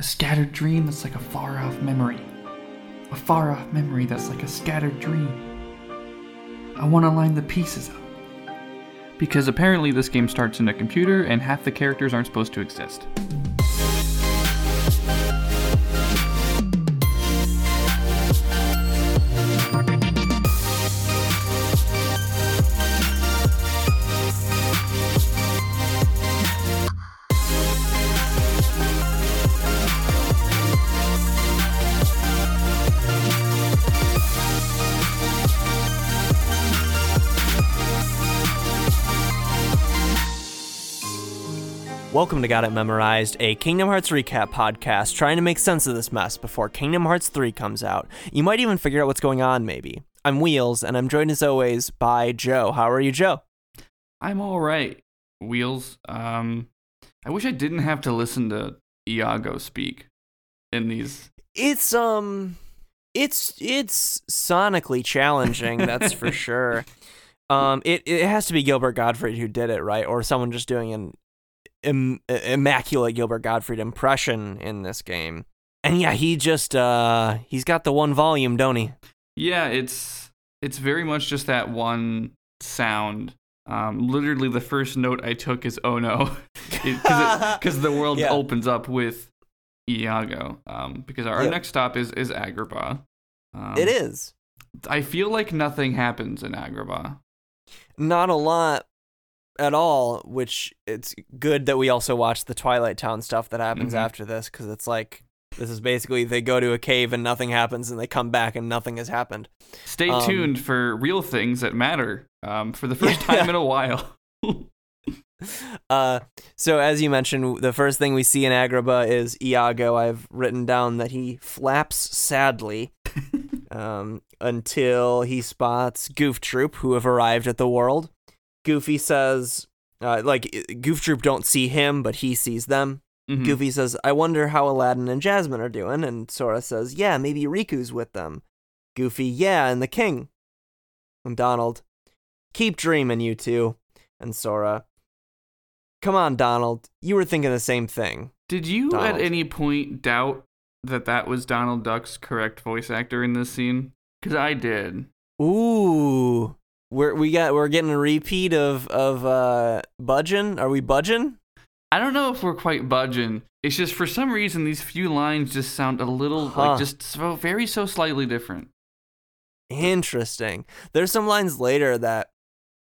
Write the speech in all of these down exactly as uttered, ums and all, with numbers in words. A scattered dream that's like a far-off memory. A far-off memory that's like a scattered dream. I want to line the pieces up. Because apparently this game starts in a computer and half the characters aren't supposed to exist. Welcome to Got It Memorized, a Kingdom Hearts recap podcast trying to make sense of this mess before Kingdom Hearts three comes out. You might even figure out what's going on, maybe. I'm Wheels, and I'm joined as always by Joe. How are you, Joe? I'm all right, Wheels. Um, I wish I didn't have to listen to Iago speak in these. It's, um, it's, it's sonically challenging, that's for sure. Um, it, it has to be Gilbert Gottfried who did it, right? Or someone just doing an Im- immaculate Gilbert Gottfried impression in this game. And yeah, he just uh he's got the one volume, don't he? Yeah, it's it's very much just that one sound. Um literally the first note I took is oh no, because the world yeah. opens up with Iago. Um because our yeah. next stop is is Agrabah. Um, it is. I feel like nothing happens in Agrabah. Not a lot at all, which it's good that we also watch the Twilight Town stuff that happens mm-hmm. after this, because it's like, this is basically they go to a cave and nothing happens, and they come back and nothing has happened. Stay um, tuned for real things that matter um, for the first yeah. time in a while. uh, so as you mentioned, the first thing we see in Agrabah is Iago. I've written down that he flaps sadly um, until he spots Goof Troop, who have arrived at the world. Goofy says, uh, like, Goof Troop don't see him, but he sees them. Mm-hmm. Goofy says, I wonder how Aladdin and Jasmine are doing. And Sora says, yeah, maybe Riku's with them. Goofy, yeah, and the king. And Donald, keep dreaming, you two. And Sora, come on, Donald. You were thinking the same thing. Did you Donald. At any point doubt that that was Donald Duck's correct voice actor in this scene? Because I did. Ooh. We're we got we're getting a repeat of of uh, budging. Are we budging? I don't know if we're quite budging. It's just for some reason these few lines just sound a little huh. like just so very so slightly different. Interesting. There's some lines later that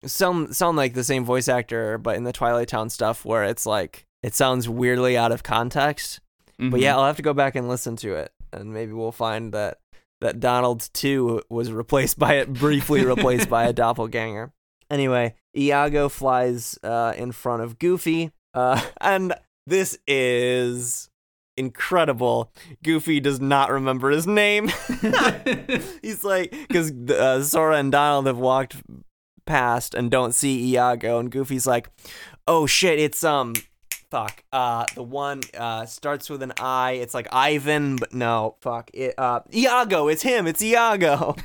some sound like the same voice actor, but in the Twilight Town stuff where it's like it sounds weirdly out of context. Mm-hmm. But yeah, I'll have to go back and listen to it, and maybe we'll find that. That Donald, too, was replaced by it, briefly replaced by a doppelganger. Anyway, Iago flies uh, in front of Goofy, uh, and this is incredible. Goofy does not remember his name. He's like, because uh, Sora and Donald have walked past and don't see Iago, and Goofy's like, oh shit, it's, um, fuck, uh, the one, uh, starts with an I, it's like Ivan, but no, fuck, it, uh, Iago, it's him, it's Iago!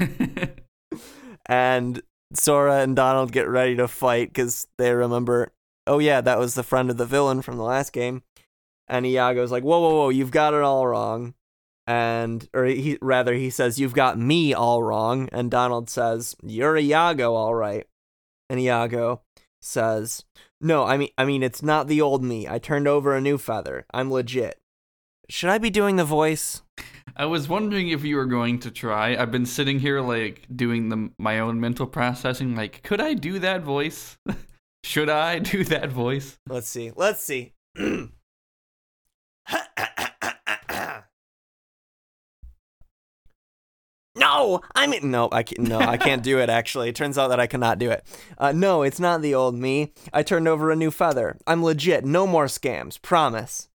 And Sora and Donald get ready to fight, because they remember, oh yeah, that was the friend of the villain from the last game, and Iago's like, whoa, whoa, whoa, you've got it all wrong, and, or he, rather, he says, you've got me all wrong, and Donald says, you're Iago, alright, and Iago says, no, I mean, I mean, it's not the old me. I turned over a new feather. I'm legit. Should I be doing the voice? I was wondering if you were going to try. I've been sitting here, like, doing the, my own mental processing. Like, could I do that voice? Should I do that voice? Let's see. Let's see. No, I mean, no, I can't, no, I can't do it, actually. It turns out that I cannot do it. Uh, no, it's not the old me. I turned over a new feather. I'm legit. No more scams. Promise.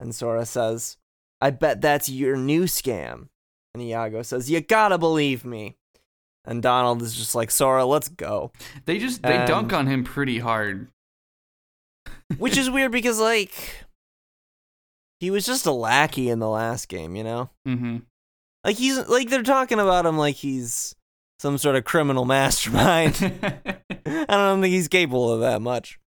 And Sora says, I bet that's your new scam. And Iago says, you gotta believe me. And Donald is just like, Sora, let's go. They just, they and, dunk on him pretty hard. Which is weird because, like, he was just a lackey in the last game, you know? Mm-hmm. Like, he's, like, they're talking about him like he's some sort of criminal mastermind. I don't think he's capable of that much.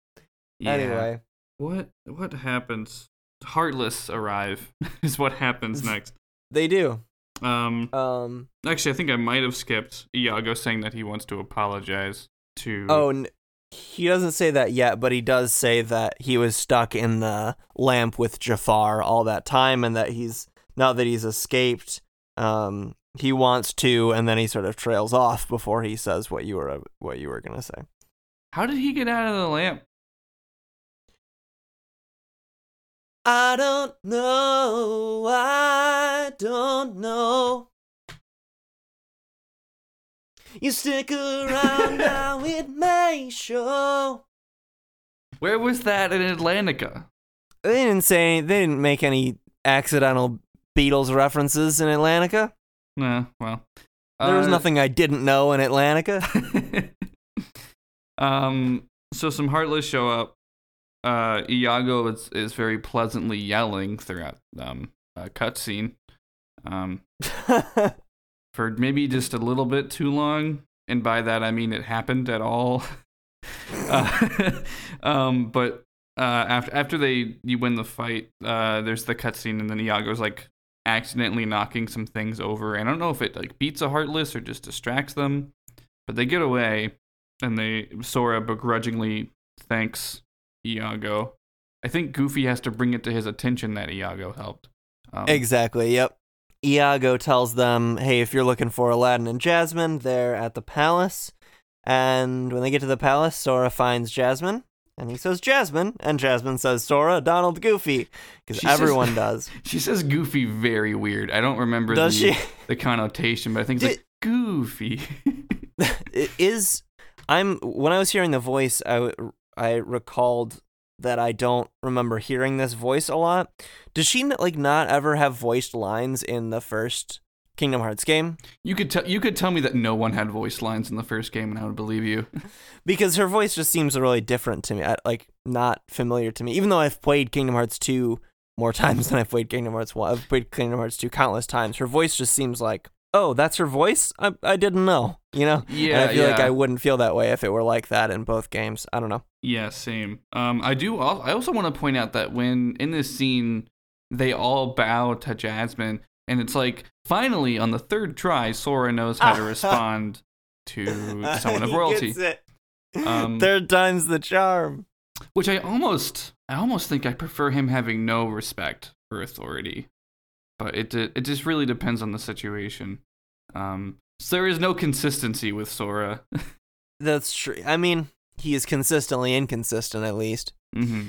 Yeah. Anyway. What what happens? Heartless arrive is what happens next. They do. Um, um. Actually, I think I might have skipped Iago saying that he wants to apologize to... Oh, n- he doesn't say that yet, but he does say that he was stuck in the lamp with Jafar all that time, and that he's, now that he's escaped, um, he wants to, and then he sort of trails off before he says what you were what you were gonna say. How did he get out of the lamp? I don't know. I don't know. You stick around now, it may show. Where was that in Atlantica? They didn't say. They didn't make any accidental Beatles references in Atlantica. Nah, well, there uh, was nothing I didn't know in Atlantica. um, so some heartless show up. Uh, Iago is, is very pleasantly yelling throughout um, a cutscene um, for maybe just a little bit too long, and by that I mean it happened at all. uh, um, but uh, after after they you win the fight, uh, there's the cutscene, and then Iago's like accidentally knocking some things over. And I don't know if it like beats a heartless or just distracts them, but they get away, and they Sora begrudgingly thanks Iago. I think Goofy has to bring it to his attention that Iago helped. Um, exactly, yep. Iago tells them, hey, if you're looking for Aladdin and Jasmine, they're at the palace. And when they get to the palace, Sora finds Jasmine, and he says Jasmine, and Jasmine says Sora, Donald, Goofy, because everyone says, does. She says Goofy very weird. I don't remember does the, she? the connotation, but I think it's Did, like, Goofy. It is, I'm, when I was hearing the voice, I I recalled that I don't remember hearing this voice a lot. Does she like not ever have voiced lines in the first Kingdom Hearts game? You could tell you could tell me that no one had voiced lines in the first game, and I would believe you. Because her voice just seems really different to me, I, like not familiar to me. Even though I've played Kingdom Hearts two more times than I've played Kingdom Hearts one, I've played Kingdom Hearts two countless times. Her voice just seems like, oh, that's her voice? I I didn't know, you know? Yeah, and I feel yeah. like I wouldn't feel that way if it were like that in both games. I don't know. Yeah, same. Um, I do. Al- I also want to point out that when in this scene, they all bow to Jasmine, and it's like, finally, on the third try, Sora knows how to respond to someone of royalty. Gets it. Um, third time's the charm. Which I almost, I almost think I prefer him having no respect for authority. But it it just really depends on the situation. Um, so there is no consistency with Sora. That's true. I mean, he is consistently inconsistent, at least. Mm-hmm.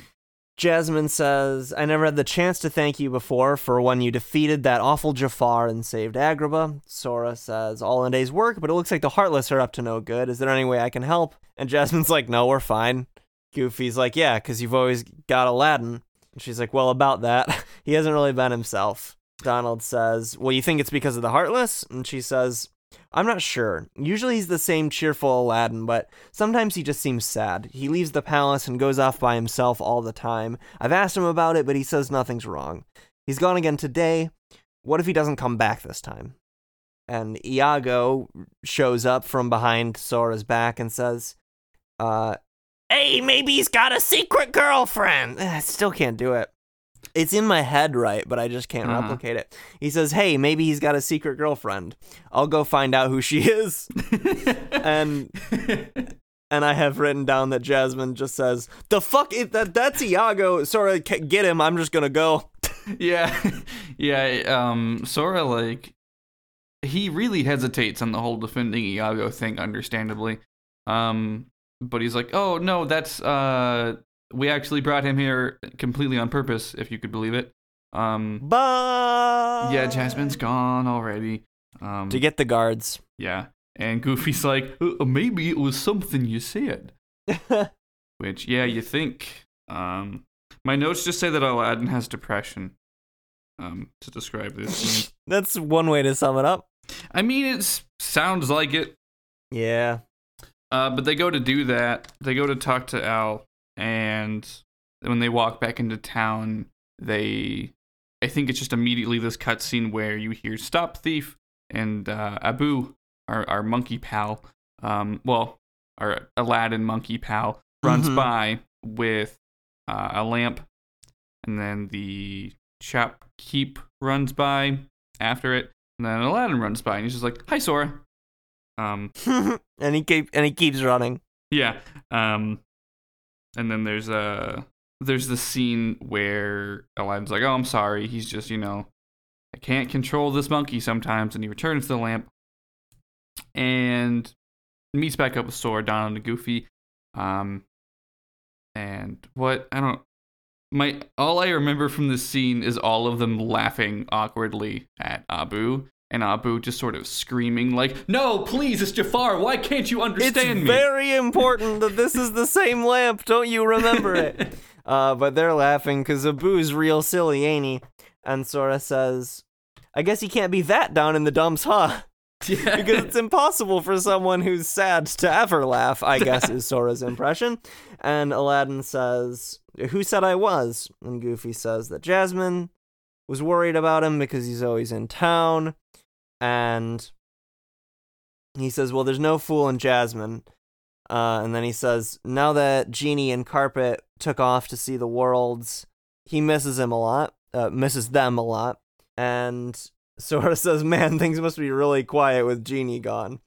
Jasmine says, I never had the chance to thank you before for when you defeated that awful Jafar and saved Agrabah. Sora says, all in a day's work, but it looks like the Heartless are up to no good. Is there any way I can help? And Jasmine's like, no, we're fine. Goofy's like, yeah, because you've always got Aladdin. And she's like, well, about that. He hasn't really been himself. Donald says, well, you think it's because of the Heartless? And she says, I'm not sure. Usually he's the same cheerful Aladdin, but sometimes he just seems sad. He leaves the palace and goes off by himself all the time. I've asked him about it, but he says nothing's wrong. He's gone again today. What if he doesn't come back this time? And Iago shows up from behind Sora's back and says, uh, hey, maybe he's got a secret girlfriend. I still can't do it. It's in my head, right, but I just can't uh-huh. replicate it. He says, hey, maybe he's got a secret girlfriend. I'll go find out who she is. and and I have written down that Jasmine just says, the fuck, it, that, that's Iago. Sora, get him. I'm just going to go. yeah. Yeah. Um, Sora, like, he really hesitates on the whole defending Iago thing, understandably. Um, but he's like, oh, no, that's... uh. We actually brought him here completely on purpose, if you could believe it. Um, Bye! Yeah, Jasmine's gone already. Um, to get the guards. Yeah. And Goofy's like, oh, maybe it was something you said. Which, yeah, you think. Um, my notes just say that Aladdin has depression um, to describe this. That's one way to sum it up. I mean, it sounds like it. Yeah. Uh, but they go to do that. They go to talk to Al. And when they walk back into town, they, I think it's just immediately this cutscene where you hear Stop Thief and uh, Abu, our, our monkey pal, um, well, our Aladdin monkey pal, runs mm-hmm. by with uh, a lamp. and then the shopkeep runs by after it, and then Aladdin runs by, and he's just like, "Hi, Sora." Um, and he keep and he keeps running. Yeah. Um, and then there's a there's the scene where Aladdin's like, "Oh, I'm sorry." He's just, you know, I can't control this monkey sometimes, and he returns to the lamp and meets back up with Sora, Donald, and Goofy. Um, and what I don't my all I remember from this scene is all of them laughing awkwardly at Abu, and Abu just sort of screaming like, "No, please, it's Jafar. Why can't you understand me? It's very important that this is the same lamp. Don't you remember it?" Uh, but they're laughing because Abu's real silly, ain't he? And Sora says, "I guess he can't be that down in the dumps, huh?" Yeah. Because it's impossible for someone who's sad to ever laugh, I guess, is Sora's impression. And Aladdin says, "Who said I was?" And Goofy says that Jasmine was worried about him because he's always in town. And he says, "Well, there's no fool in Jasmine." Uh, and then he says, now that Genie and Carpet took off to see the worlds, he misses him a lot, uh, misses them a lot. And Sora says, "Man, things must be really quiet with Genie gone."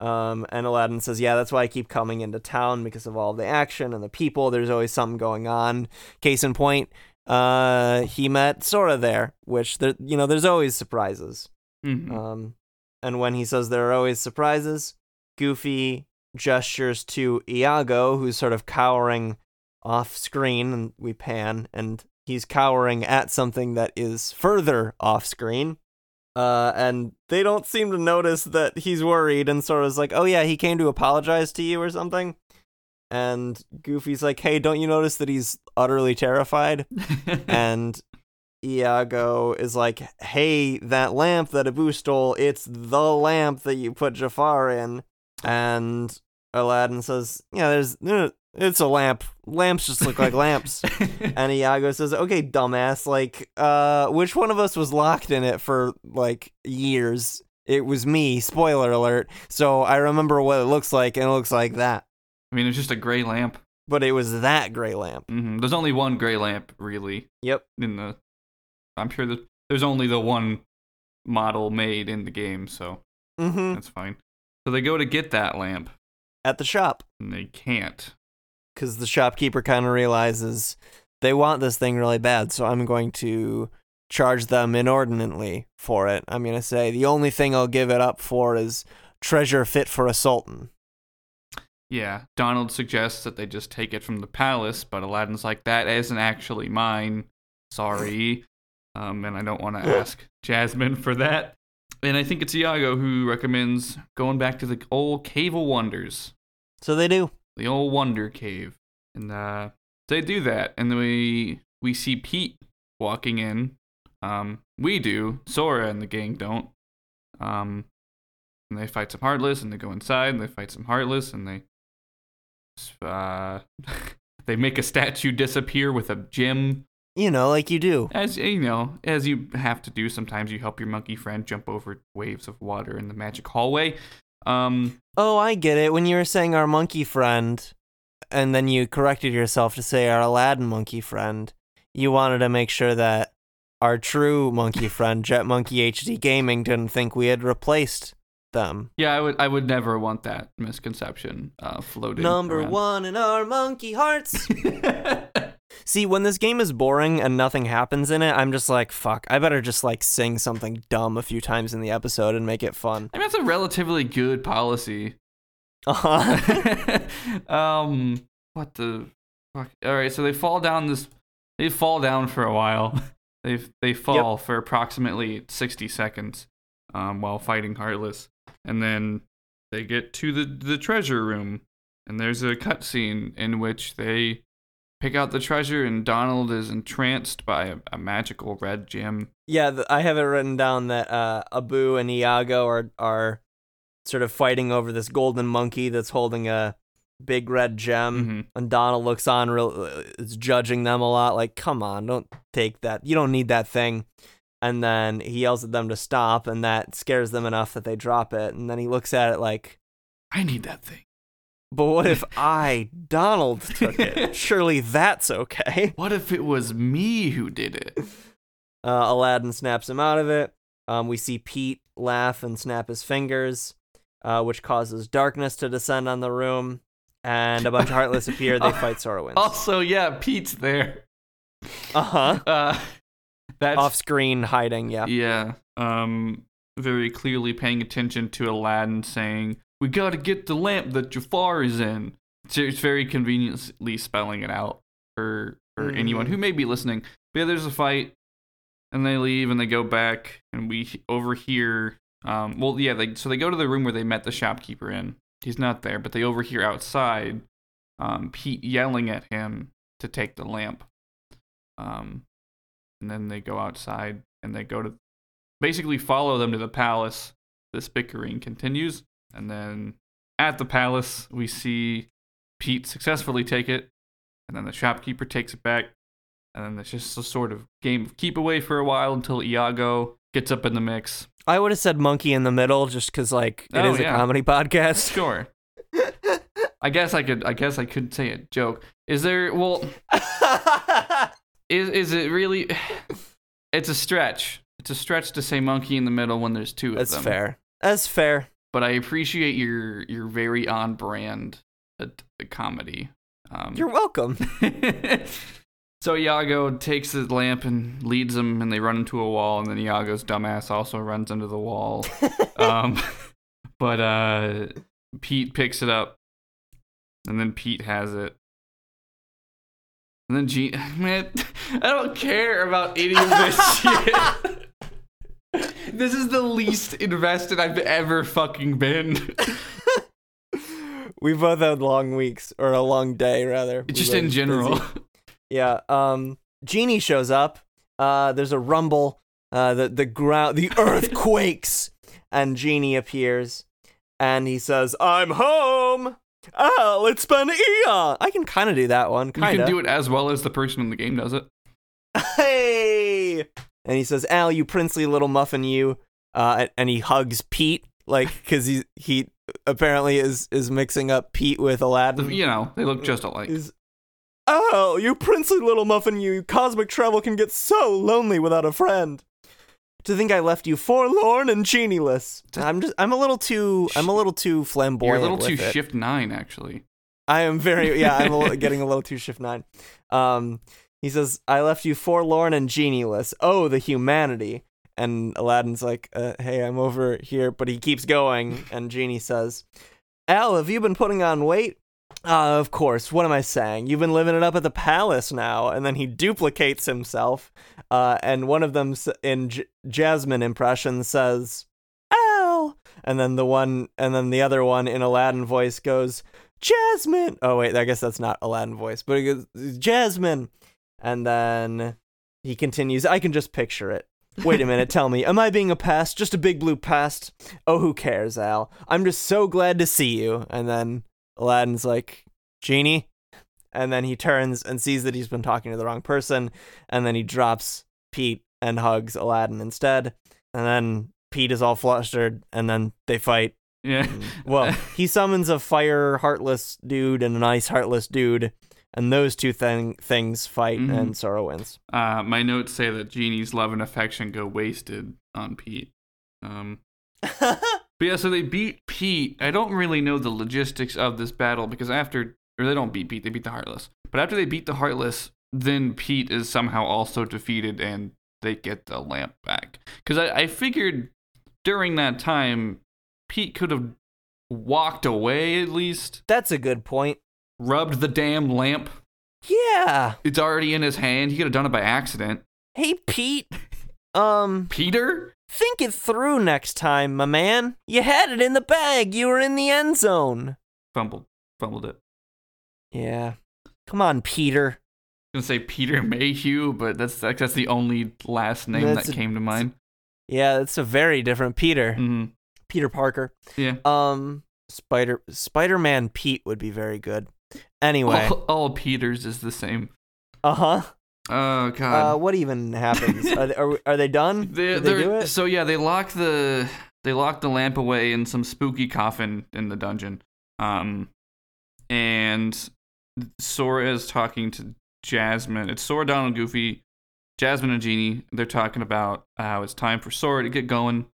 Um, and Aladdin says, "Yeah, that's why I keep coming into town, because of all the action and the people. There's always something going on." Case in point, uh, he met Sora there, which, there, you know, there's always surprises. Mm-hmm. Um, and when he says there are always surprises, Goofy gestures to Iago, who's sort of cowering off screen, and we pan, and he's cowering at something that is further off screen. Uh, and they don't seem to notice that he's worried, and Sora's like, "Oh yeah, he came to apologize to you or something." And Goofy's like, "Hey, don't you notice that he's utterly terrified?" And Iago is like, "Hey, that lamp that Abu stole, it's the lamp that you put Jafar in." And Aladdin says, "Yeah, there's, it's a lamp. Lamps just look like lamps." And Iago says, "Okay, dumbass, like, uh, which one of us was locked in it for, like, years? It was me, spoiler alert, so I remember what it looks like, and it looks like that." I mean, it's just a gray lamp. But it was that gray lamp. Mm-hmm. There's only one gray lamp, really. Yep. In the, I'm sure that there's only the one model made in the game, so mm-hmm. That's fine. So they go to get that lamp. At the shop. And they can't. Because the shopkeeper kind of realizes they want this thing really bad, so I'm going to charge them inordinately for it. I'm going to say the only thing I'll give it up for is treasure fit for a sultan. Yeah, Donald suggests that they just take it from the palace, but Aladdin's like, "That isn't actually mine. Sorry." um, and I don't want to ask Jasmine for that. And I think it's Iago who recommends going back to the old Cave of Wonders. So they do. The old Wonder Cave. And uh, they do that. And then we, we see Pete walking in. Um, we do. Sora and the gang don't. Um, and they fight some Heartless, and they go inside, and they fight some Heartless, and they uh, they make a statue disappear with a gem. You know, like you do. As you know, as you have to do, sometimes you help your monkey friend jump over waves of water in the magic hallway. Um, oh, I get it. When you were saying our monkey friend, and then you corrected yourself to say our Aladdin monkey friend, you wanted to make sure that our true monkey friend, Jet Monkey H D Gaming, didn't think we had replaced them. Yeah, I would I would never want that misconception uh, floating Number around. One in our monkey hearts. See, when this game is boring and nothing happens in it, I'm just like, fuck, I better just, like, sing something dumb a few times in the episode and make it fun. I mean, that's a relatively good policy. Uh-huh. um, what the fuck? All right, so they fall down this, they fall down for a while. They they fall yep. for approximately sixty seconds um, while fighting Heartless. And then they get to the, the treasure room, and there's a cutscene in which they pick out the treasure, and Donald is entranced by a, a magical red gem. Yeah, th- I have it written down that uh, Abu and Iago are are sort of fighting over this golden monkey that's holding a big red gem, mm-hmm. and Donald looks on, real is judging them a lot, like, "Come on, don't take that. You don't need that thing." And then he yells at them to stop, and that scares them enough that they drop it, and then he looks at it like, "I need that thing." But what if I, Donald, took it? Surely that's okay. What if it was me who did it? Uh, Aladdin snaps him out of it. Um, we see Pete laugh and snap his fingers, uh, which causes darkness to descend on the room. And a bunch of Heartless appear. They fight Sorrowinds. Also, yeah, Pete's there. Uh-huh. Uh, that's off-screen hiding, yeah. Yeah. Um, very clearly paying attention to Aladdin saying, "We gotta get the lamp that Jafar is in." So it's very conveniently spelling it out for, for mm-hmm. anyone who may be listening. But yeah, there's a fight, and they leave, and they go back, and we overhear... Um, well, yeah, they, so they go to the room where they met the shopkeeper in. He's not there, but they overhear outside um, Pete yelling at him to take the lamp. Um, and then they go outside and they go to basically follow them to the palace. This bickering continues. And then at the palace, we see Pete successfully take it. And then the shopkeeper takes it back. And then there's just a sort of game of keep away for a while until Iago gets up in the mix. I would have said monkey in the middle just because, like, it oh, is yeah. a comedy podcast. Sure. I guess I could. I guess I could say a joke. Is there? Well, is is it really? It's a stretch. It's a stretch to say monkey in the middle when there's two of That's them. That's fair. That's fair. But I appreciate your your very on brand at the comedy. Um, You're welcome. So Iago takes his lamp and leads him, and they run into a wall, and then Iago's dumbass also runs into the wall. um, but uh, Pete picks it up, and then Pete has it. And then Genie... Man, I don't care about any of this shit. This is the least invested I've ever fucking been. We both had long weeks, or a long day, rather. We Just in general. Busy. Yeah, um, Genie shows up, uh, there's a rumble, uh, the, the ground, the earth quakes, and Genie appears, and he says, "I'm home! Oh, it's been eon!" I can kind of do that one, kind of. You can do it as well as the person in the game does it. Hey! And he says, "Al, you princely little muffin, you," uh, and he hugs Pete, like, because he, he apparently is, is mixing up Pete with Aladdin. You know, they look just alike. He's, "Oh, you princely little muffin, you, cosmic travel can get so lonely without a friend. To think I left you forlorn and genieless." I'm just, I'm a little too, I'm a little too flamboyant. You're a little too it. Shift nine, actually. I am very, yeah, I'm a little, getting a little too shift nine. Um, he says, "I left you forlorn and genieless. Oh, the humanity." And Aladdin's like, uh, "Hey, I'm over here," but he keeps going. And Genie says, "Al, have you been putting on weight?" Uh, "of course, what am I saying? You've been living it up at the palace now." And then he duplicates himself, uh, and one of them in J- Jasmine impression says, "Ow!" And then the one, and then the other one in Aladdin voice goes, "Jasmine!" Oh wait, I guess that's not Aladdin voice, but it goes, "Jasmine!" And then he continues, "I can just picture it. Wait a minute, tell me, am I being a pest? Just a big blue pest? Oh, who cares, Al? I'm just so glad to see you." And then Aladdin's like, "Genie," and then he turns and sees that he's been talking to the wrong person, and then he drops Pete and hugs Aladdin instead, and then Pete is all flustered, and then they fight. Yeah. And, well, he summons a fire heartless dude and an ice heartless dude, and those two thing- things fight, mm-hmm. and Sorrow wins. Uh, my notes say that Genie's love and affection go wasted on Pete. Um... But yeah, so they beat Pete. I don't really know the logistics of this battle because after, or they don't beat Pete, they beat the Heartless. But after they beat the Heartless, then Pete is somehow also defeated and they get the lamp back. Because I, I figured during that time, Pete could have walked away at least. That's a good point. Rubbed the damn lamp. Yeah. It's already in his hand. He could have done it by accident. Hey, Pete. Um. Peter? Think it through next time, my man. You had it in the bag. You were in the end zone. Fumbled. Fumbled it. Yeah. Come on, Peter. I was going to say Peter Mayhew, but that's that's the only last name that's that a, came to mind. Yeah, it's a very different Peter. Mm-hmm. Peter Parker. Yeah. Um, Spider, Spider-Man Pete would be very good. Anyway. All, all Peters is the same. Uh-huh. Oh god! Uh, what even happens? are, they, are are they done? They, Did they do it? So yeah, they lock the they lock the lamp away in some spooky coffin in the dungeon. Um, and Sora is talking to Jasmine. It's Sora, Donald, Goofy, Jasmine, and Genie. They're talking about how it's time for Sora to get going.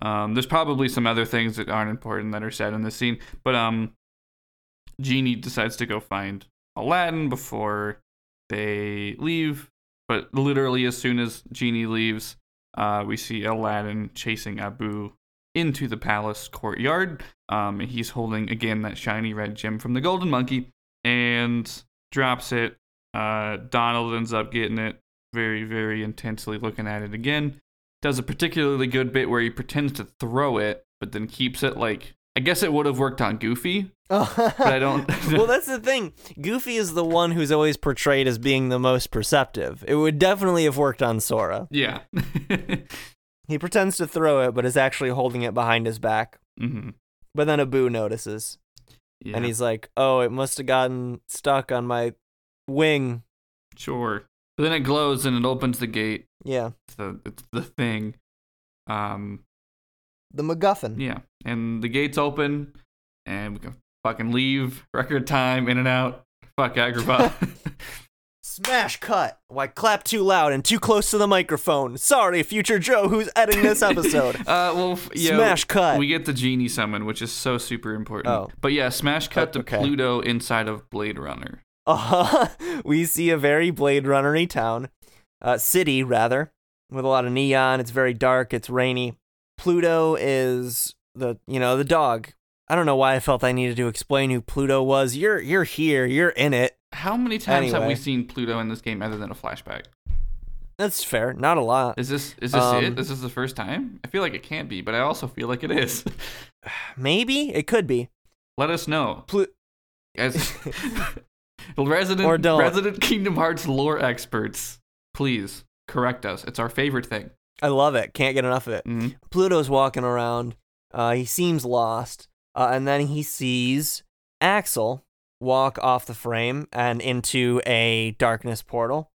Um, there's probably some other things that aren't important that are said in this scene, but um, Genie decides to go find Aladdin before they leave. But literally as soon as Genie leaves, uh, we see Aladdin chasing Abu into the palace courtyard. Um, he's holding, again, that shiny red gem from the golden monkey and drops it. Uh, Donald ends up getting it, very, very intensely looking at it again. Does a particularly good bit where he pretends to throw it, but then keeps it like... I guess it would have worked on Goofy, oh. but I don't... Well, that's the thing. Goofy is the one who's always portrayed as being the most perceptive. It would definitely have worked on Sora. Yeah. He pretends to throw it, but is actually holding it behind his back. Mm-hmm. But then Abu notices. Yeah. And he's like, oh, it must have gotten stuck on my wing. Sure. But then it glows and it opens the gate. Yeah. It's the, it's the thing. Um... The MacGuffin. Yeah, and the gates open, and we can fucking leave. Record time, in and out. Fuck Agrabah. Smash cut. Why clap too loud and too close to the microphone? Sorry, Future Joe, who's editing this episode. uh, well, yeah, smash cut. We get the Genie summon, which is so super important. Oh. But yeah, smash cut oh, okay. to Pluto inside of Blade Runner. Uh huh. We see a very Blade Runner-y town, uh, city rather, with a lot of neon. It's very dark. It's rainy. Pluto is the, you know, the dog. I don't know why I felt I needed to explain who Pluto was. You're you're here. You're in it. How many times anyway. have we seen Pluto in this game other than a flashback? That's fair. Not a lot. Is this is this um, it? Is this the first time? I feel like it can't be, but I also feel like it is. Maybe. It could be. Let us know. Plu- As resident, or don't. resident Kingdom Hearts lore experts, please correct us. It's our favorite thing. I love it. Can't get enough of it. Mm-hmm. Pluto's walking around. Uh, he seems lost. Uh, and then he sees Axel walk off the frame and into a darkness portal.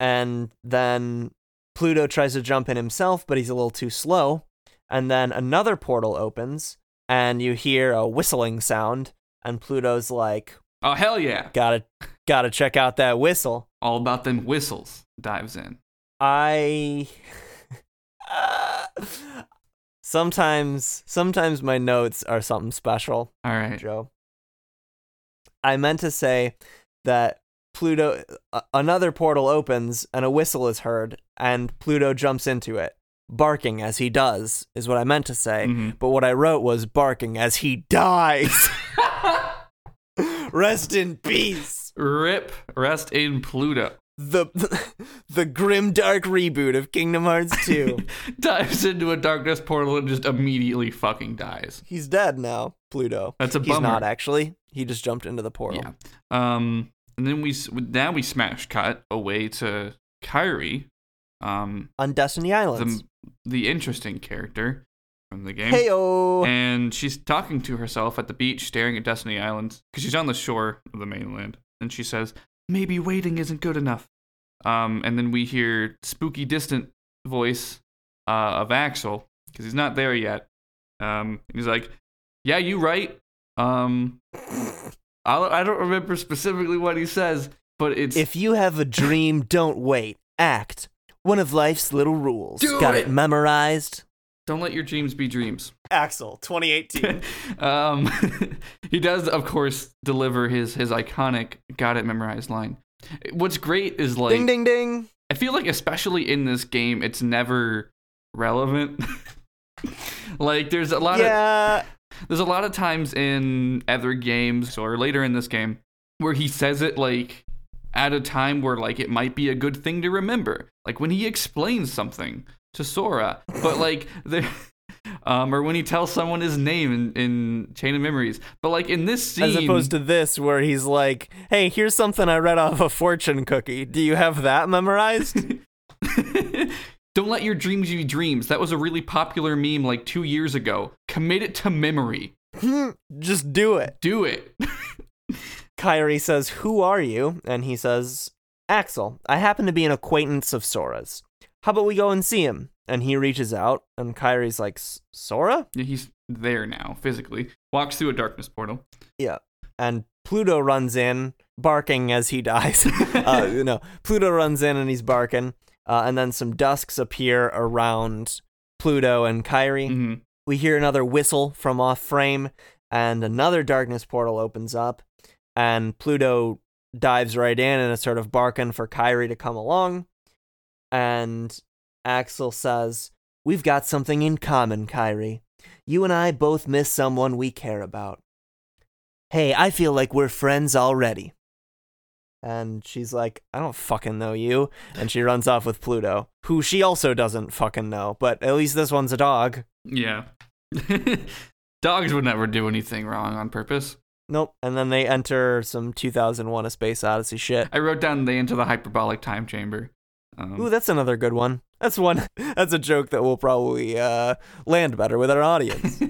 And then Pluto tries to jump in himself, but he's a little too slow. And then another portal opens, and you hear a whistling sound. And Pluto's like, oh, hell yeah. Gotta, gotta check out that whistle. All about them whistles. Dives in. I... Uh, sometimes sometimes my notes are something special. All right, Joe. I meant to say that Pluto uh, another portal opens and a whistle is heard and Pluto jumps into it, barking as he does, is what I meant to say. Mm-hmm. But what I wrote was barking as he dies. Rest in peace. Rip. Rest in Pluto. The the grim dark reboot of Kingdom Hearts two dives into a darkness portal and just immediately fucking dies. He's dead now, Pluto. That's a bummer. He's not actually. He just jumped into the portal. Yeah. Um. And then we now we smash cut away to Kairi. Um. On Destiny Islands. The, the interesting character from the game. Heyo. And she's talking to herself at the beach, staring at Destiny Islands because she's on the shore of the mainland, and she says, maybe waiting isn't good enough. Um, and then we hear spooky, distant voice uh, of Axel, because he's not there yet. Um, he's like, yeah, you right. Um, I don't remember specifically what he says, but it's... If you have a dream, don't wait. Act. One of life's little rules. Do Got it. it memorized. Don't let your dreams be dreams. Axel, twenty eighteen. um, he does, of course, deliver his his iconic "Got It Memorized" line. What's great is like ding ding ding. I feel like, especially in this game, it's never relevant. Like there's a lot yeah. of there's a lot of times in other games or later in this game where he says it like at a time where like it might be a good thing to remember, like when he explains something to Sora, but like the um or when he tells someone his name in, in Chain of Memories, but like in this scene as opposed to this where he's like, hey, here's something I read off a fortune cookie, do you have that memorized? Don't let your dreams be dreams. That was a really popular meme like two years ago. Commit it to memory. Just do it do it. Kairi says, who are you? And he says, Axel, I happen to be an acquaintance of Sora's. How about we go and see him? And he reaches out, and Kairi's like, Sora? Yeah, he's there now, physically. Walks through a darkness portal. Yeah. and Pluto runs in, barking as he dies. uh, you know, Pluto runs in and he's barking, uh, and then some dusks appear around Pluto and Kairi. Mm-hmm. We hear another whistle from off frame, and another darkness portal opens up, and Pluto dives right in and is sort of barking for Kairi to come along. And Axel says, "We've got something in common, Kairi. You and I both miss someone we care about. Hey, I feel like we're friends already." And she's like, "I don't fucking know you." And she runs off with Pluto, who she also doesn't fucking know, but at least this one's a dog. Yeah. Dogs would never do anything wrong on purpose. Nope. And then they enter some two thousand one A Space Odyssey shit. I wrote down they enter the hyperbolic time chamber. Um, Ooh, that's another good one. That's one. That's a joke that will probably uh, land better with our audience.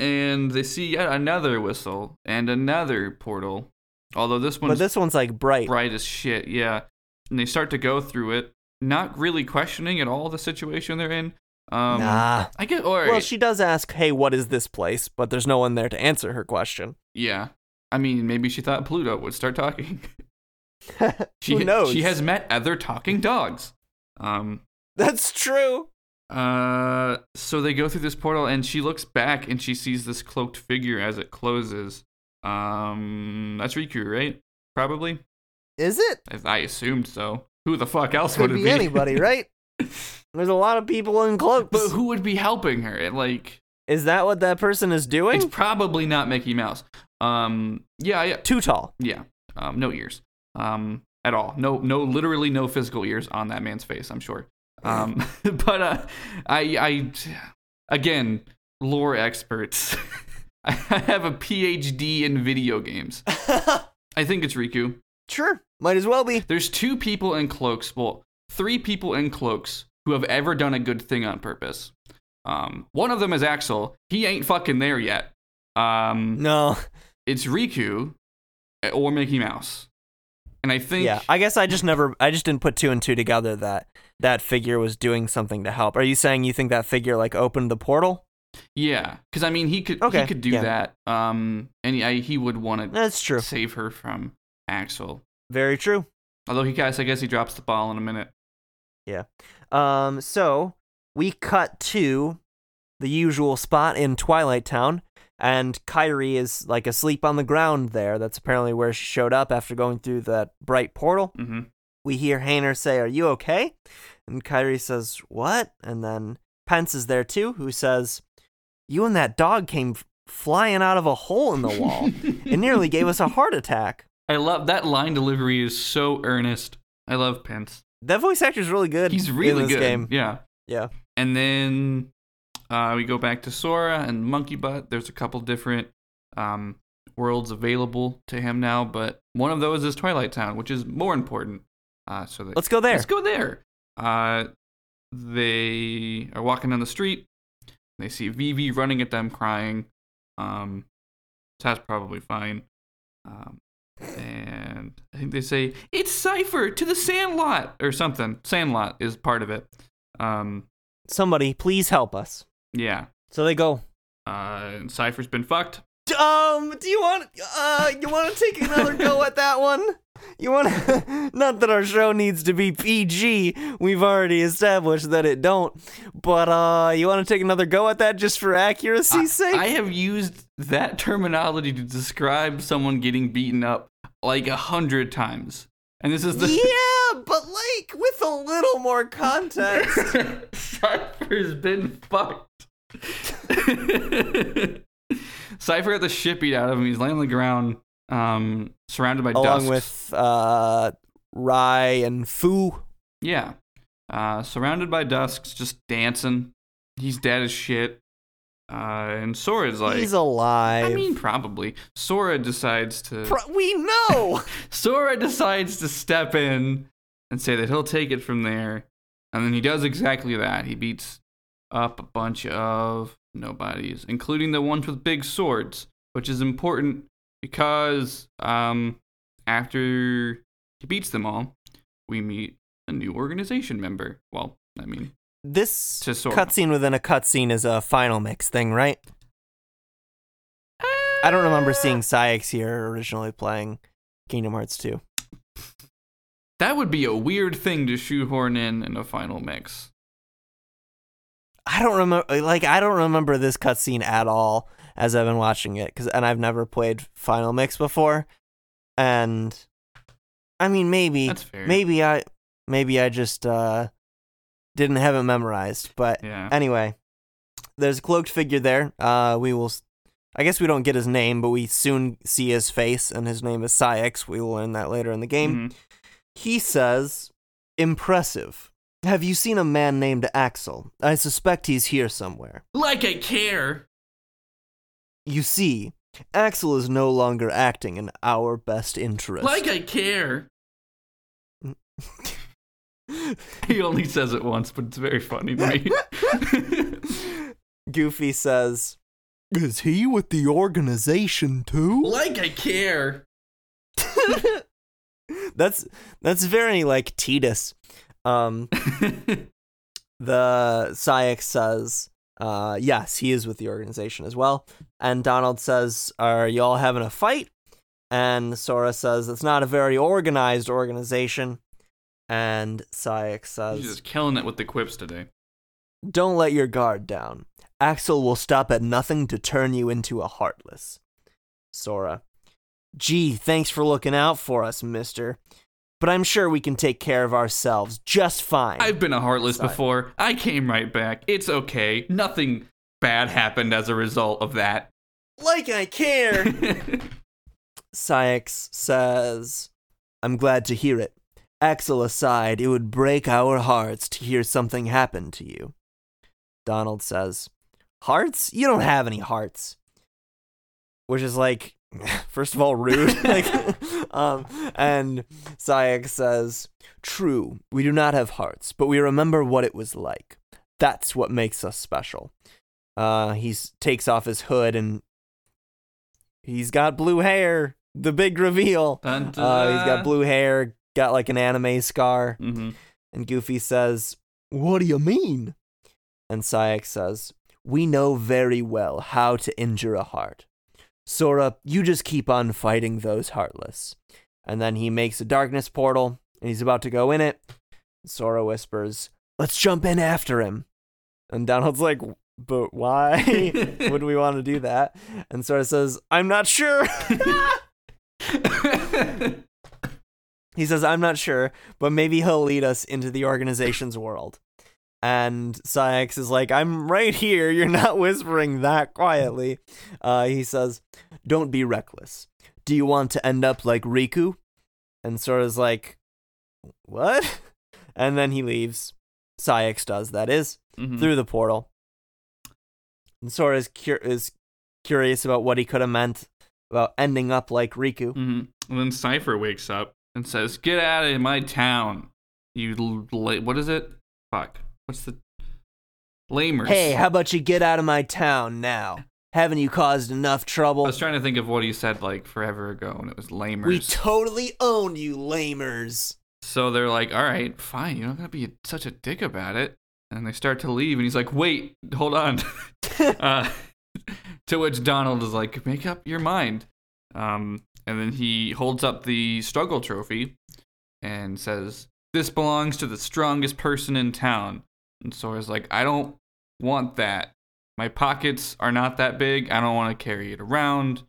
And they see yet another whistle and another portal. Although this one's, but this one's like bright. Bright as shit, yeah. And they start to go through it, not really questioning at all the situation they're in. Um, nah. I get, or, well, she does ask, "Hey, what is this place?" But there's no one there to answer her question. Yeah. I mean, maybe she thought Pluto would start talking. She, Who knows? She has met other talking dogs. Um, That's true. Uh, so they go through this portal, and she looks back, and she sees this cloaked figure as it closes. Um, that's Riku, right? Probably. Is it? I, I assumed so. Who the fuck else Could would it be? Could be anybody, right? There's a lot of people in cloaks. But who would be helping her? It, like, is that what that person is doing? It's probably not Mickey Mouse. Um, yeah, yeah. Too tall. Yeah. Um, no ears. Um, at all. No, no, literally no physical ears on that man's face, I'm sure. Um, but, uh, I, I, again, lore experts. I have a P H D in video games. I think it's Riku. Sure. Might as well be. There's two people in cloaks. Well, three people in cloaks who have ever done a good thing on purpose. Um, one of them is Axel. He ain't fucking there yet. Um, no. It's Riku or Mickey Mouse. And I think... Yeah, I guess I just never... I just didn't put two and two together that that figure was doing something to help. Are you saying you think that figure, like, opened the portal? Yeah, because, I mean, he could okay, he could do yeah. that. Um, and he, I, he would want to save her from Axel. Very true. Although he guys, I guess he drops the ball in a minute. Yeah. Um. So, we cut to the usual spot in Twilight Town. And Kairi is, like, asleep on the ground there. That's apparently where she showed up after going through that bright portal. Mm-hmm. We hear Hayner say, "Are you okay?" And Kairi says, "What?" And then Pence is there, too, who says, "You and that dog came f- flying out of a hole in the wall. It nearly gave us a heart attack." I love that line delivery is so earnest. I love Pence. That voice actor is really good. He's really in this good. Game. Yeah. Yeah. And then... Uh, we go back to Sora and Monkey Butt. There's a couple different um, worlds available to him now, but one of those is Twilight Town, which is more important. Uh, so they, let's go there. Let's go there. Uh, they are walking down the street. They see Vivi running at them, crying. Um, so that's probably fine. Um, and I think they say, "It's Cypher to the Sandlot," or something. Sandlot is part of it. Um, Somebody, please help us. Yeah. So they go. Uh, Cypher's been fucked. Um, do you want, uh, you want to take another go at that one? You want to, not that our show needs to be P G. We've already established that it don't. But, uh, you want to take another go at that just for accuracy's sake? I have used that terminology to describe someone getting beaten up like a hundred times. And this is the... Yeah, but, like, with a little more context. Cypher's been fucked. Cypher had the shit beat out of him. He's laying on the ground, um, surrounded by dust. Along dusks. with uh, Rai and Fu. Yeah. Uh, surrounded by dusks, just dancing. He's dead as shit. Uh, and Sora's like... He's alive. I mean, probably. Sora decides to... Pro- we know! Sora decides to step in and say that he'll take it from there. And then he does exactly that. He beats up a bunch of nobodies, including the ones with big swords, which is important because um, after he beats them all, we meet a new organization member. Well, I mean... This cutscene within a cutscene is a final mix thing, right? Uh, I don't remember seeing Saix here originally playing Kingdom Hearts two. That would be a weird thing to shoehorn in in a final mix. I don't remember. Like, I don't remember this cutscene at all as I've been watching it, cause, and I've never played Final Mix before. And I mean, maybe, That's fair. maybe I, maybe I just uh, didn't have it memorized. But yeah. Anyway, there's a cloaked figure there. Uh, we will. I guess we don't get his name, but we soon see his face, and his name is Saix. We will learn that later in the game. Mm-hmm. He says, "Impressive. Have you seen a man named Axel? I suspect he's here somewhere." Like I care! You see, Axel is no longer acting in our best interest. Like I care! He only says it once, but it's very funny to me. Goofy says, "Is he with the organization too?" Like I care! That's, that's very, like, Tidus. Um, the Saix says, uh, yes, he is with the organization as well. And Donald says, "Are y'all having a fight?" And Sora says, "It's not a very organized organization." And Saix says, "He's just killing it with the quips today. Don't let your guard down. Axel will stop at nothing to turn you into a heartless." Sora, "Gee, thanks for looking out for us, mister. But I'm sure we can take care of ourselves just fine. I've been a heartless Sorry. before. I came right back. It's okay. Nothing bad happened as a result of that." Like I care. Saix says, "I'm glad to hear it. Axel aside, it would break our hearts to hear something happen to you." Donald says, "Hearts? You don't have any hearts." Which is like... first of all, rude. like, um, and Saix says, "True, we do not have hearts, but we remember what it was like. That's what makes us special." Uh, he takes off his hood and he's got blue hair. The big reveal. Uh, he's got blue hair, got like an anime scar. Mm-hmm. And Goofy says, "What do you mean?" And Saix says, "We know very well how to injure a heart. Sora, you just keep on fighting those heartless." And then he makes a darkness portal, and he's about to go in it. Sora whispers, "Let's jump in after him." And Donald's like, "But why would we want to do that?" And Sora says, "I'm not sure." He says, "I'm not sure, but maybe he'll lead us into the organization's world." And Saix is like, "I'm right here. You're not whispering that quietly." Uh, he says, "Don't be reckless. Do you want to end up like Riku?" And Sora's like, "What?" And then he leaves. Saix does, that is, mm-hmm. through the portal. And Sora is, cur- is curious about what he could have meant about ending up like Riku. Mm-hmm. And then Cypher wakes up and says, "Get out of my town. You, la- what is it? Fuck. What's the... Lamers. Hey, how about you get out of my town now? Haven't you caused enough trouble?" I was trying to think of what he said, like, forever ago, and it was lamers. "We totally own you, lamers." So they're like, "All right, fine, you're not going to be such a dick about it." And they start to leave, and he's like, "Wait, hold on." uh, to which Donald is like, "Make up your mind." Um, and then he holds up the struggle trophy and says, "This belongs to the strongest person in town." And Sora's like, "I don't want that. My pockets are not that big. I don't want to carry it around.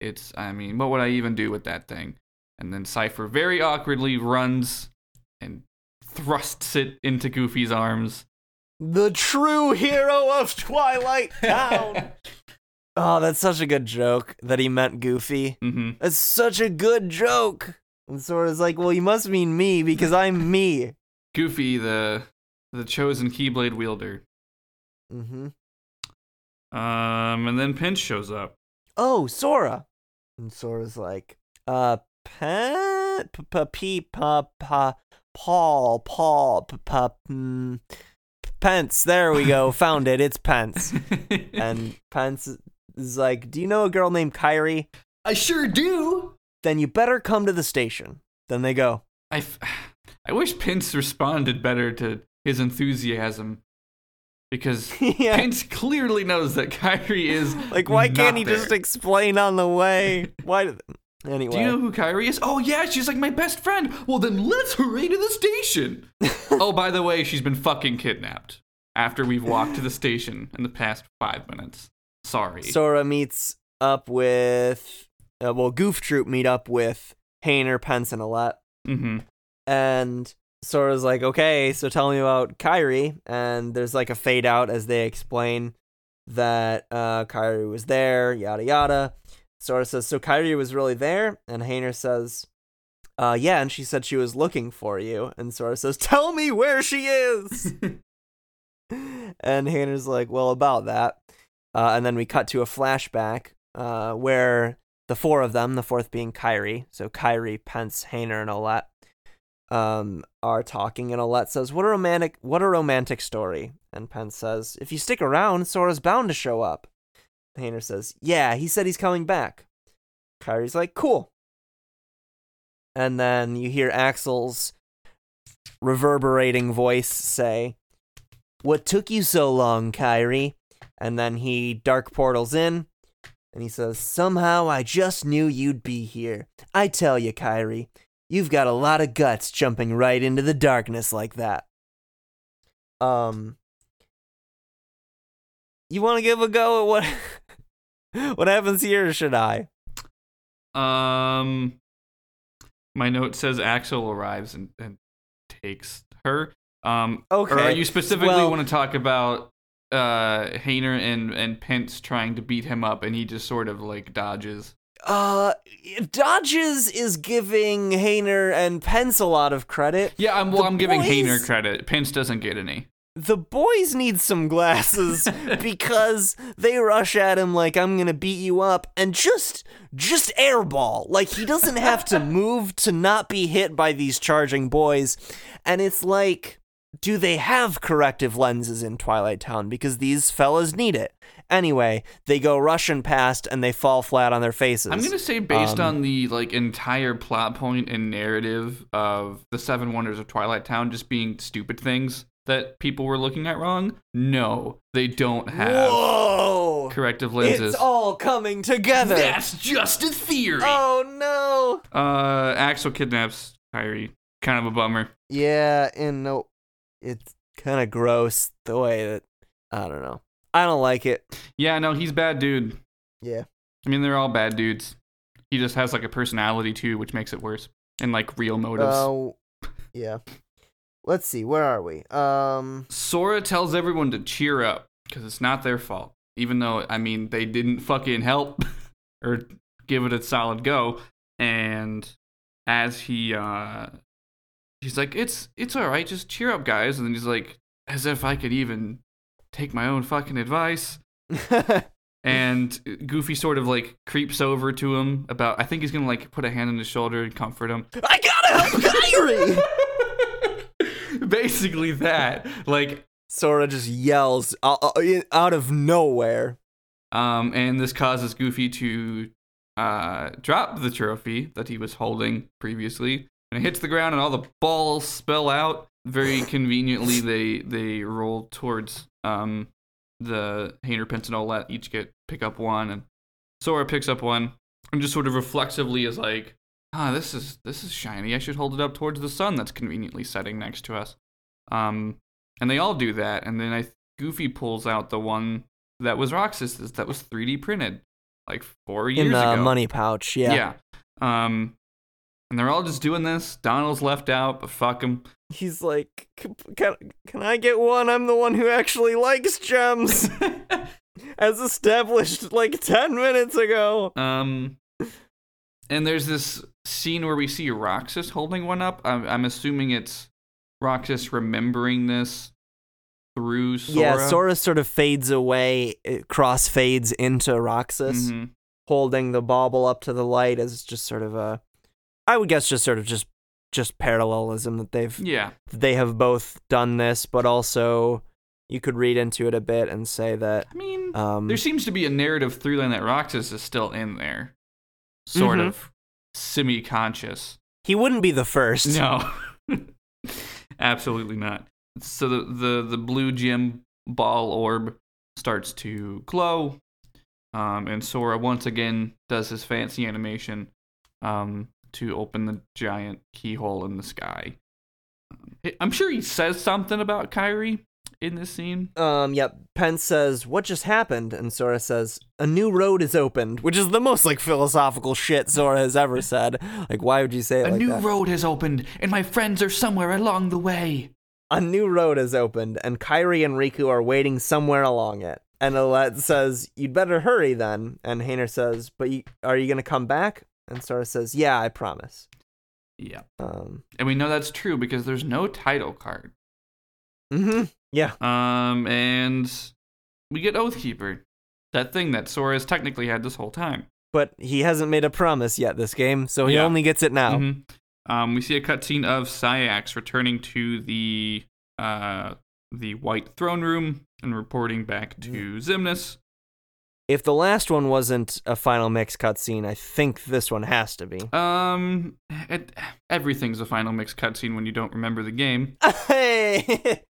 It's, I mean, what would I even do with that thing?" And then Cypher very awkwardly runs and thrusts it into Goofy's arms. The true hero of Twilight Town. Oh, that's such a good joke that he meant Goofy. Mm-hmm. That's such a good joke. And Sora's like, "Well, you must mean me because I'm me." Goofy, the... the chosen Keyblade wielder. Mm-hmm. Um, and then Pence shows up. "Oh, Sora!" And Sora's like, uh, Pence, P-P-P, P-P, Paul, Paul, P-P, Pence, there we go, found it, it's Pence. And Pence is like, "Do you know a girl named Kairi?" "I sure do!" "Then you better come to the station." Then they go. I, f- I wish Pence responded better to his enthusiasm. Because yeah. Pence clearly knows that Kairi is like, why can't he there. just explain on the way? Why? Do they... Anyway, do you know who Kairi is? Oh yeah, she's like my best friend. Well then, let's hurry to the station. Oh, by the way, she's been fucking kidnapped. After we've walked to the station in the past five minutes. Sorry. Sora meets up with, uh, well, Goof Troop meet up with Hayner, Pence, and Olette. Mm-hmm. And Sora's like, okay, so tell me about Kairi. And there's like a fade out as they explain that uh, Kairi was there, yada yada. Sora says, so Kairi was really there? And Hayner says, uh, yeah, and she said she was looking for you. And Sora says, tell me where she is! And Hayner's like, well, about that. Uh, and then we cut to a flashback uh, where the four of them, the fourth being Kairi, so Kairi, Pence, Hayner, and Olette, um, are talking, and Olette says, what a romantic what a romantic story. And Pence says, if you stick around, Sora's bound to show up. Hayner says, yeah, he said he's coming back. Kairi's like, cool. And then you hear Axel's reverberating voice say, what took you so long, Kairi? And then he dark portals in, and he says, somehow I just knew you'd be here. I tell you, Kairi, you've got a lot of guts jumping right into the darkness like that. Um, you want to give a go at what what happens here, or should I? Um, my note says Axel arrives and, and takes her. Um, okay. Or you specifically well, want to talk about uh, Hayner and, and Pence trying to beat him up, and he just sort of like dodges? Uh, dodges is giving Hayner and Pence a lot of credit. Yeah, I'm well, the I'm boys, giving Hayner credit. Pence doesn't get any. The boys need some glasses because they rush at him like, I'm gonna beat you up, and just just airball. Like, he doesn't have to move to not be hit by these charging boys, and it's like, do they have corrective lenses in Twilight Town? Because these fellas need it. Anyway, they go rushing past and they fall flat on their faces. I'm going to say, based um, on the like entire plot point and narrative of the Seven Wonders of Twilight Town just being stupid things that people were looking at wrong, no, they don't have whoa, corrective lenses. It's all coming together. That's just a theory. Oh, no. Uh, Axel kidnaps Kairi. Kind of a bummer. Yeah, and no. It's kind of gross the way that, I don't know. I don't like it. Yeah, no, he's bad dude. Yeah. I mean, they're all bad dudes. He just has like a personality too, which makes it worse. And like real motives. Oh, uh, yeah. Let's see. Where are we? Um, Sora tells everyone to cheer up because it's not their fault. Even though, I mean, they didn't fucking help or give it a solid go. And as he, uh... he's like, it's it's all right, just cheer up, guys. And then he's like, as if I could even take my own fucking advice. And Goofy sort of like creeps over to him about, I think he's going to like put a hand on his shoulder and comfort him. I gotta help Kairi! Basically that. Like, Sora just yells out of nowhere. Um, and this causes Goofy to uh, drop the trophy that he was holding previously. And it hits the ground and all the balls spill out. Very conveniently, they they roll towards um the Hayner, Pence, and Olette. Each get pick up one, and Sora picks up one and just sort of reflexively is like, ah, this is this is shiny. I should hold it up towards the sun that's conveniently setting next to us. Um, and they all do that, and then I Goofy pulls out the one that was Roxas's that was three D printed like four years ago. In the money pouch, yeah. Yeah. Um. And they're all just doing this. Donald's left out, but fuck him. He's like, can, can I get one? I'm the one who actually likes gems. As established like ten minutes ago. Um, and there's this scene where we see Roxas holding one up. I'm, I'm assuming it's Roxas remembering this through Sora. Yeah, Sora sort of fades away, it cross-fades into Roxas, mm-hmm. holding the bauble up to the light as just sort of a... I would guess just sort of just, just parallelism that they've yeah they have both done this, but also you could read into it a bit and say that. I mean, um, there seems to be a narrative through line that Roxas is still in there, sort mm-hmm. of semi-conscious. He wouldn't be the first. No, absolutely not. So the the, the blue gem ball orb starts to glow. Um, and Sora once again does his fancy animation um, to open the giant keyhole in the sky. I'm sure he says something about Kairi in this scene. Um, yep. Yeah. Pence says, "What just happened?" And Sora says, "A new road is opened," which is the most like philosophical shit Sora has ever said. Like, why would you say it like that? A new road has opened, and my friends are somewhere along the way. A new road has opened, and Kairi and Riku are waiting somewhere along it. And Olette says, "You'd better hurry then." And Hayner says, "But you, are you going to come back?" And Sora says, "Yeah, I promise." Yeah. Um, and we know that's true because there's no title card. Mm-hmm. Yeah. Um, and we get Oathkeeper, that thing that Sora has technically had this whole time. But he hasn't made a promise yet this game, so he yeah. only gets it now. Mm-hmm. Um, we see a cutscene of Saix returning to the uh the White Throne Room and reporting back to Xemnas. If the last one wasn't a Final Mix cutscene, I think this one has to be. Um, it, everything's a Final Mix cutscene when you don't remember the game. Hey!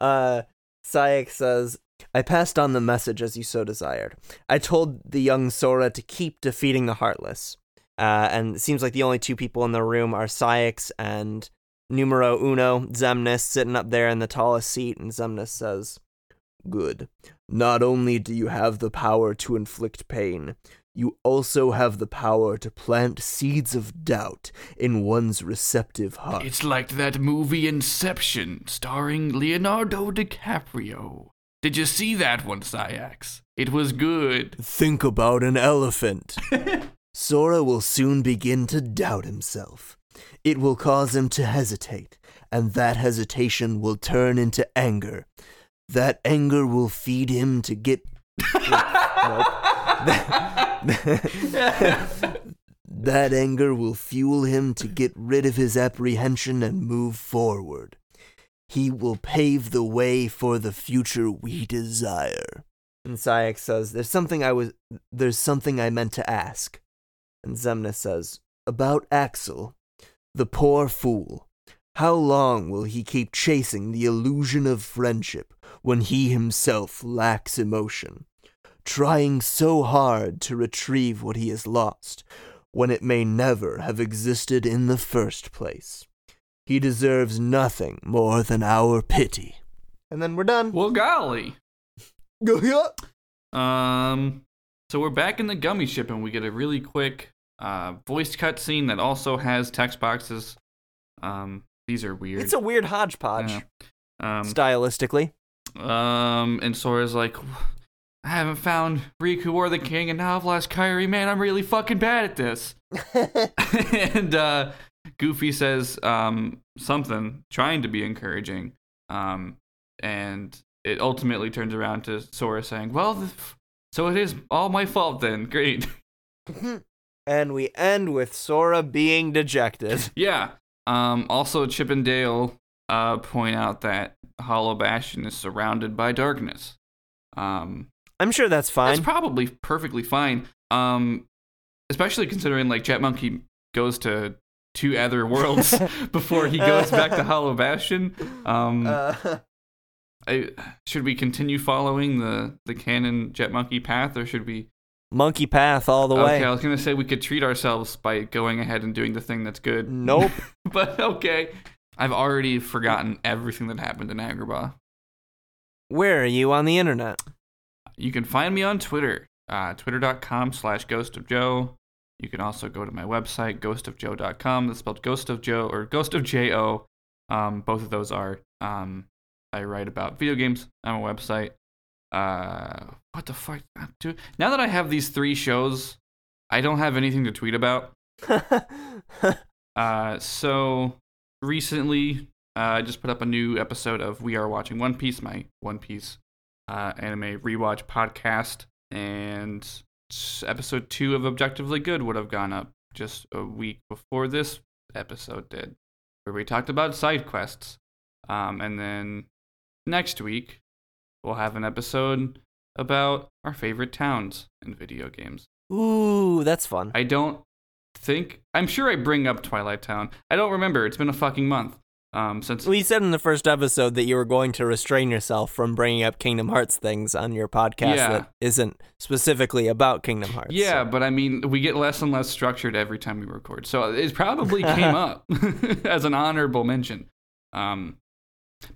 uh, Saix says, "I passed on the message as you so desired. I told the young Sora to keep defeating the Heartless." Uh, and it seems like the only two people in the room are Saix and Numero Uno, Xemnas, sitting up there in the tallest seat. And Xemnas says, "Good. Not only do you have the power to inflict pain, you also have the power to plant seeds of doubt in one's receptive heart." It's like that movie Inception, starring Leonardo DiCaprio. Did you see that one, Saix? It was good. Think about an elephant. Sora will soon begin to doubt himself. It will cause him to hesitate, and that hesitation will turn into anger. That anger will feed him to get... That anger will fuel him to get rid of his apprehension and move forward. He will pave the way for the future we desire. And Saix says, "There's something I was... There's something I meant to ask." And Xemnas says, "About Axel, the poor fool. How long will he keep chasing the illusion of friendship when he himself lacks emotion, trying so hard to retrieve what he has lost when it may never have existed in the first place? He deserves nothing more than our pity." And then we're done. Well, golly. um, so we're back in the gummy ship and we get a really quick uh, voice cutscene that also has text boxes. Um. These are weird. It's a weird hodgepodge, yeah. um, stylistically. Um, and Sora's like, "I haven't found Riku or the King, and now I've lost Kairi. Man, I'm really fucking bad at this." And uh, Goofy says um, something, trying to be encouraging. Um, and it ultimately turns around to Sora saying, "Well, th- so it is all my fault then. Great." And we end with Sora being dejected. Yeah. Um, also, Chip and Dale uh, point out that Hollow Bastion is surrounded by darkness. Um, I'm sure that's fine. It's probably perfectly fine, um, especially considering like Jetmonkey goes to two other worlds before he goes back to Hollow Bastion. Um, uh. I, should we continue following the, the canon Jetmonkey path, or should we... Monkey path all the okay, way. Okay, I was going to say we could treat ourselves by going ahead and doing the thing that's good. Nope. But okay. I've already forgotten everything that happened in Agrabah. Where are you on the internet? You can find me on Twitter, uh, twitter.com slash ghostofjoe. You can also go to my website, ghost of joe dot com. That's spelled Ghost of Joe or Ghost of J O. Um, both of those are, um, I write about video games on a website. Uh, what the fuck? Dude, now that I have these three shows, I don't have anything to tweet about. uh, so recently, uh, I just put up a new episode of We Are Watching One Piece, my One Piece uh, anime rewatch podcast, and episode two of Objectively Good would have gone up just a week before this episode did, where we talked about side quests. Um, and then next week, we'll have an episode about our favorite towns in video games. Ooh, that's fun. I don't think... I'm sure I bring up Twilight Town. I don't remember. It's been a fucking month. Um, since we said in the first episode that you were going to restrain yourself from bringing up Kingdom Hearts things on your podcast yeah. that isn't specifically about Kingdom Hearts. Yeah, so. But I mean, we get less and less structured every time we record, so it probably came up as an honorable mention. Um,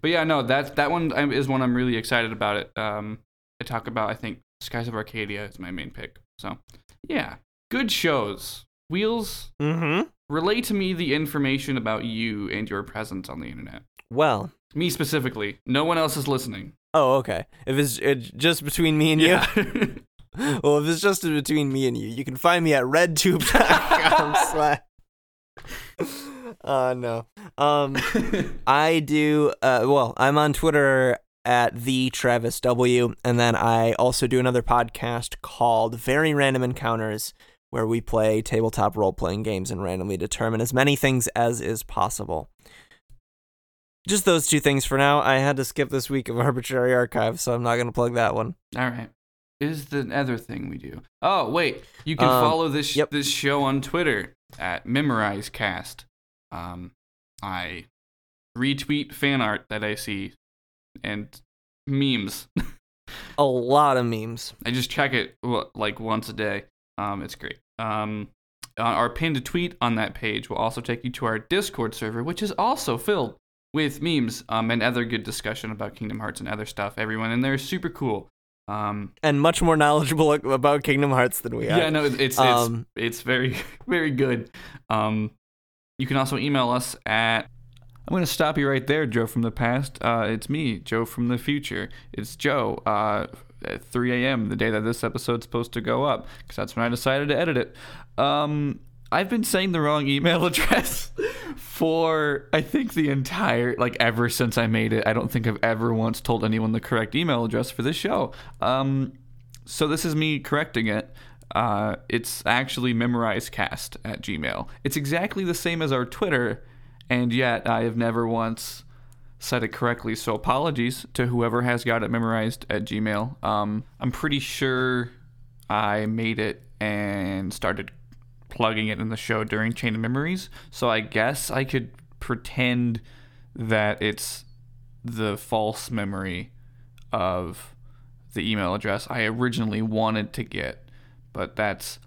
but yeah, no, that that one is one I'm really excited about. It. Um, I talk about I think Skies of Arcadia is my main pick. So yeah, good shows. Wheels. Mm-hmm. Relay to me the information about you and your presence on the internet. Well. Me specifically. No one else is listening. Oh, okay. If it's, it's just between me and yeah. you? Well, if it's just between me and you, you can find me at redtube dot com slash... Uh, no. Um, I do... Uh, well, I'm on Twitter at the Travis W, and then I also do another podcast called Very Random Encounters, where we play tabletop role-playing games and randomly determine as many things as is possible. Just those two things for now. I had to skip this week of Arbitrary Archive, so I'm not going to plug that one. All right. Is the other thing we do. Oh, wait. You can um, follow this sh- yep. this show on Twitter at MemorizeCast. Um, I retweet fan art that I see and memes. A lot of memes. I just check it like once a day. Um, it's great. Um, our pinned tweet on that page will also take you to our Discord server, which is also filled with memes um, and other good discussion about Kingdom Hearts and other stuff. Everyone in there is super cool. Um, and much more knowledgeable about Kingdom Hearts than we are. Yeah, no, it's it's, um, it's very, very good. Um, you can also email us at... I'm going to stop you right there, Joe from the past. Uh, it's me, Joe from the future. It's Joe, uh... at three a.m. the day that this episode's supposed to go up, because that's when I decided to edit it. Um, I've been saying the wrong email address for I think the entire like ever since I made it. I don't think I've ever once told anyone the correct email address for this show. Um, so this is me correcting it. Uh, it's actually MemorizeCast at Gmail. It's exactly the same as our Twitter, and yet I have never once said it correctly, so apologies to whoever has got it memorized at Gmail. Um, I'm pretty sure I made it and started plugging it in the show during Chain of Memories, so I guess I could pretend that it's the false memory of the email address I originally wanted to get, but that's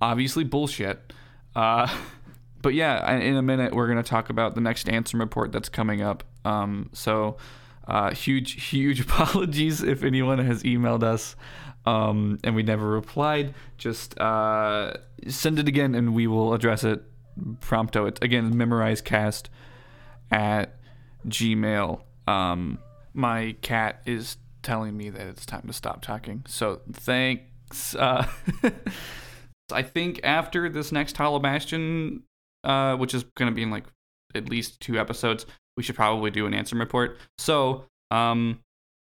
obviously bullshit. Uh... But yeah, in a minute, we're going to talk about the next Ansem report that's coming up. Um, so uh, huge, huge apologies if anyone has emailed us um, and we never replied. Just uh, send it again and we will address it prompto. It's, again, MemorizeCast at Gmail. Um, my cat is telling me that it's time to stop talking. So thanks. Uh, I think after this next Hollow Bastion... Uh, which is going to be in like at least two episodes, we should probably do an answer report. So um,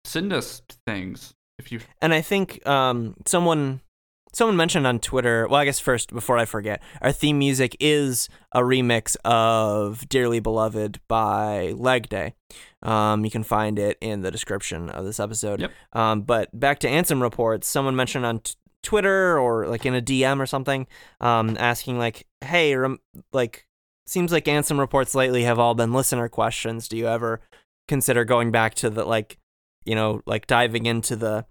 send us things if you. And I think um, someone someone mentioned on Twitter. Well, I guess first before I forget, our theme music is a remix of "Dearly Beloved" by Leg Day. Um, you can find it in the description of this episode. Yep. Um, but back to Ansem reports. Someone mentioned on T- Twitter or like in a D M or something, um, asking like, hey, rem- like, seems like Ansem reports lately have all been listener questions. Do you ever consider going back to the, like, you know, like diving into the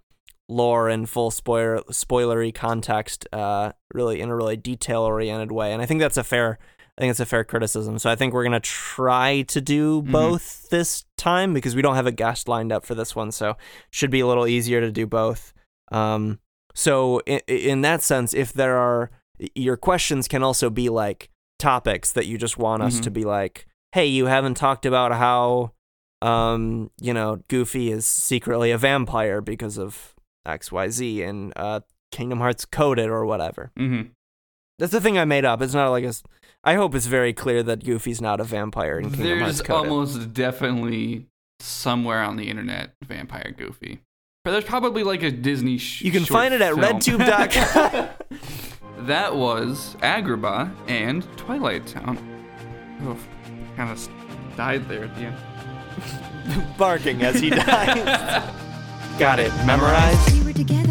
lore and full spoiler spoilery context, uh, really in a really detail oriented way? And I think that's a fair, I think it's a fair criticism. So I think we're going to try to do both mm-hmm. this time because we don't have a guest lined up for this one. So it should be a little easier to do both. Um, So in, in that sense, if there are, your questions can also be like topics that you just want us mm-hmm. to be like, hey, you haven't talked about how, um, you know, Goofy is secretly a vampire because of X, Y, Z and uh, Kingdom Hearts coded or whatever. Mm-hmm. That's the thing I made up. It's not like a, I hope it's very clear that Goofy's not a vampire in Kingdom There's Hearts coded. There's almost definitely somewhere on the internet, vampire Goofy. There's probably like a Disney sh- You can find it at redtube dot com. That was Agrabah and Twilight Town. Oh, kind of died there at the end. Barking as he dies. Got it. Memorized. We were together.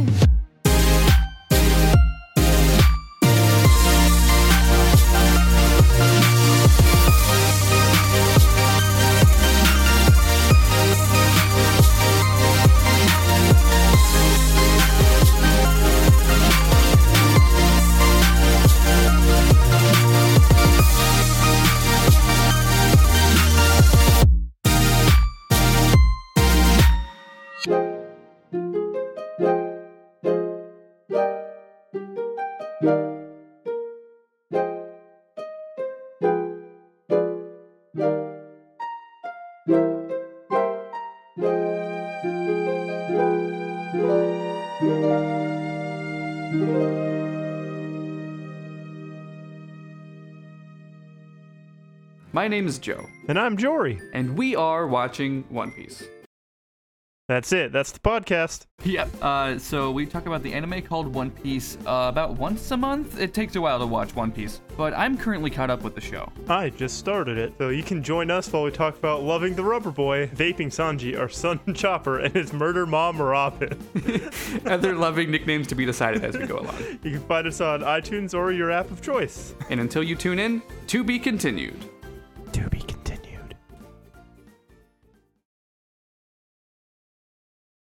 My name is Joe. And I'm Jory. And we are watching One Piece. That's it. That's the podcast. Yep. Uh, so we talk about the anime called One Piece uh, about once a month. It takes a while to watch One Piece, but I'm currently caught up with the show. I just started it, so you can join us while we talk about loving the rubber boy, vaping Sanji, our son Chopper, and his murder mom Robin. Other loving nicknames to be decided as we go along. You can find us on iTunes or your app of choice. And until you tune in, to be continued.